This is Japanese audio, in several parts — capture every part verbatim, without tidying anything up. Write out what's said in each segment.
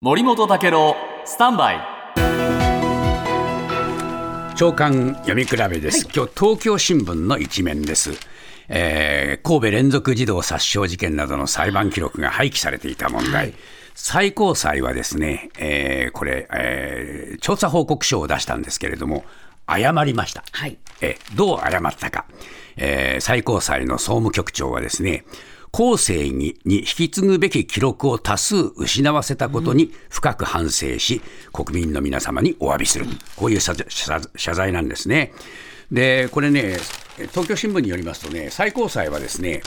森本武郎スタンバイ朝刊読み比べです、はい、今日東京新聞の一面です、えー、神戸連続児童殺傷事件などの裁判記録が廃棄されていた問題、はい、最高裁はですね、えー、これ、えー、調査報告書を出したんですけれども謝りました、はい、えどう謝ったか、えー、最高裁の総務局長はですね後世に引き継ぐべき記録を多数失わせたことに深く反省し、うん、国民の皆様にお詫びする、こういう 謝, 謝, 謝罪なんですね。でこれね、東京新聞によりますとね、最高裁はですね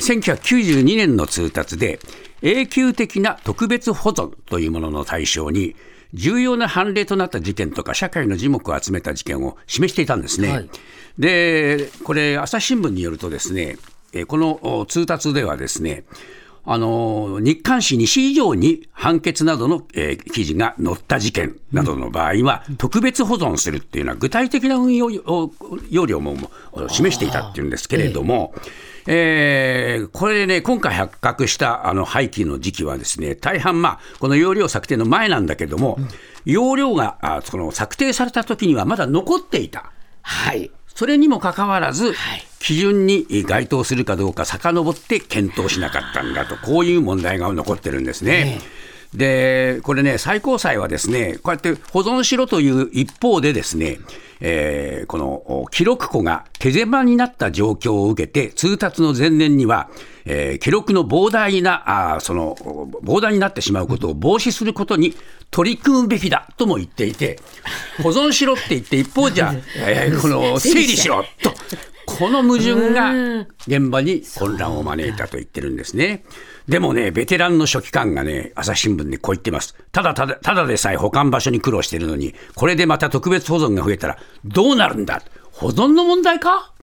せんきゅうひゃくきゅうじゅうにねんの通達で永久的な特別保存というものの対象に重要な判例となった事件とか社会の耳目を集めた事件を示していたんですね、はい、でこれ朝日新聞によるとですねこの通達ではですね、あの日刊紙にし以上に判決などの、えー、記事が載った事件などの場合は、うん、特別保存するっていうのは具体的な運用要領も示していたっていうんですけれども、えーえー、これね今回発覚したあの廃棄の時期はですね大半、まあ、この要領策定の前なんだけども、うん、要領があその策定された時にはまだ残っていた、はい、それにもかかわらず、はい基準に該当するかどうか遡って検討しなかったんだと、こういう問題が残ってるんですね。でこれね最高裁はですねこうやって保存しろという一方でですね、えー、この記録庫が手狭になった状況を受けて通達の前年には、えー、記録の膨大なあその膨大になってしまうことを防止することに取り組むべきだとも言っていて保存しろって言って一方じゃ、えー、この整理しろとこの矛盾が現場に混乱を招いたと言ってるんですね。でもねベテランの書記官がね朝日新聞でこう言ってます。ただただただでさえ保管場所に苦労してるのにこれでまた特別保存が増えたらどうなるんだ、保存の問題か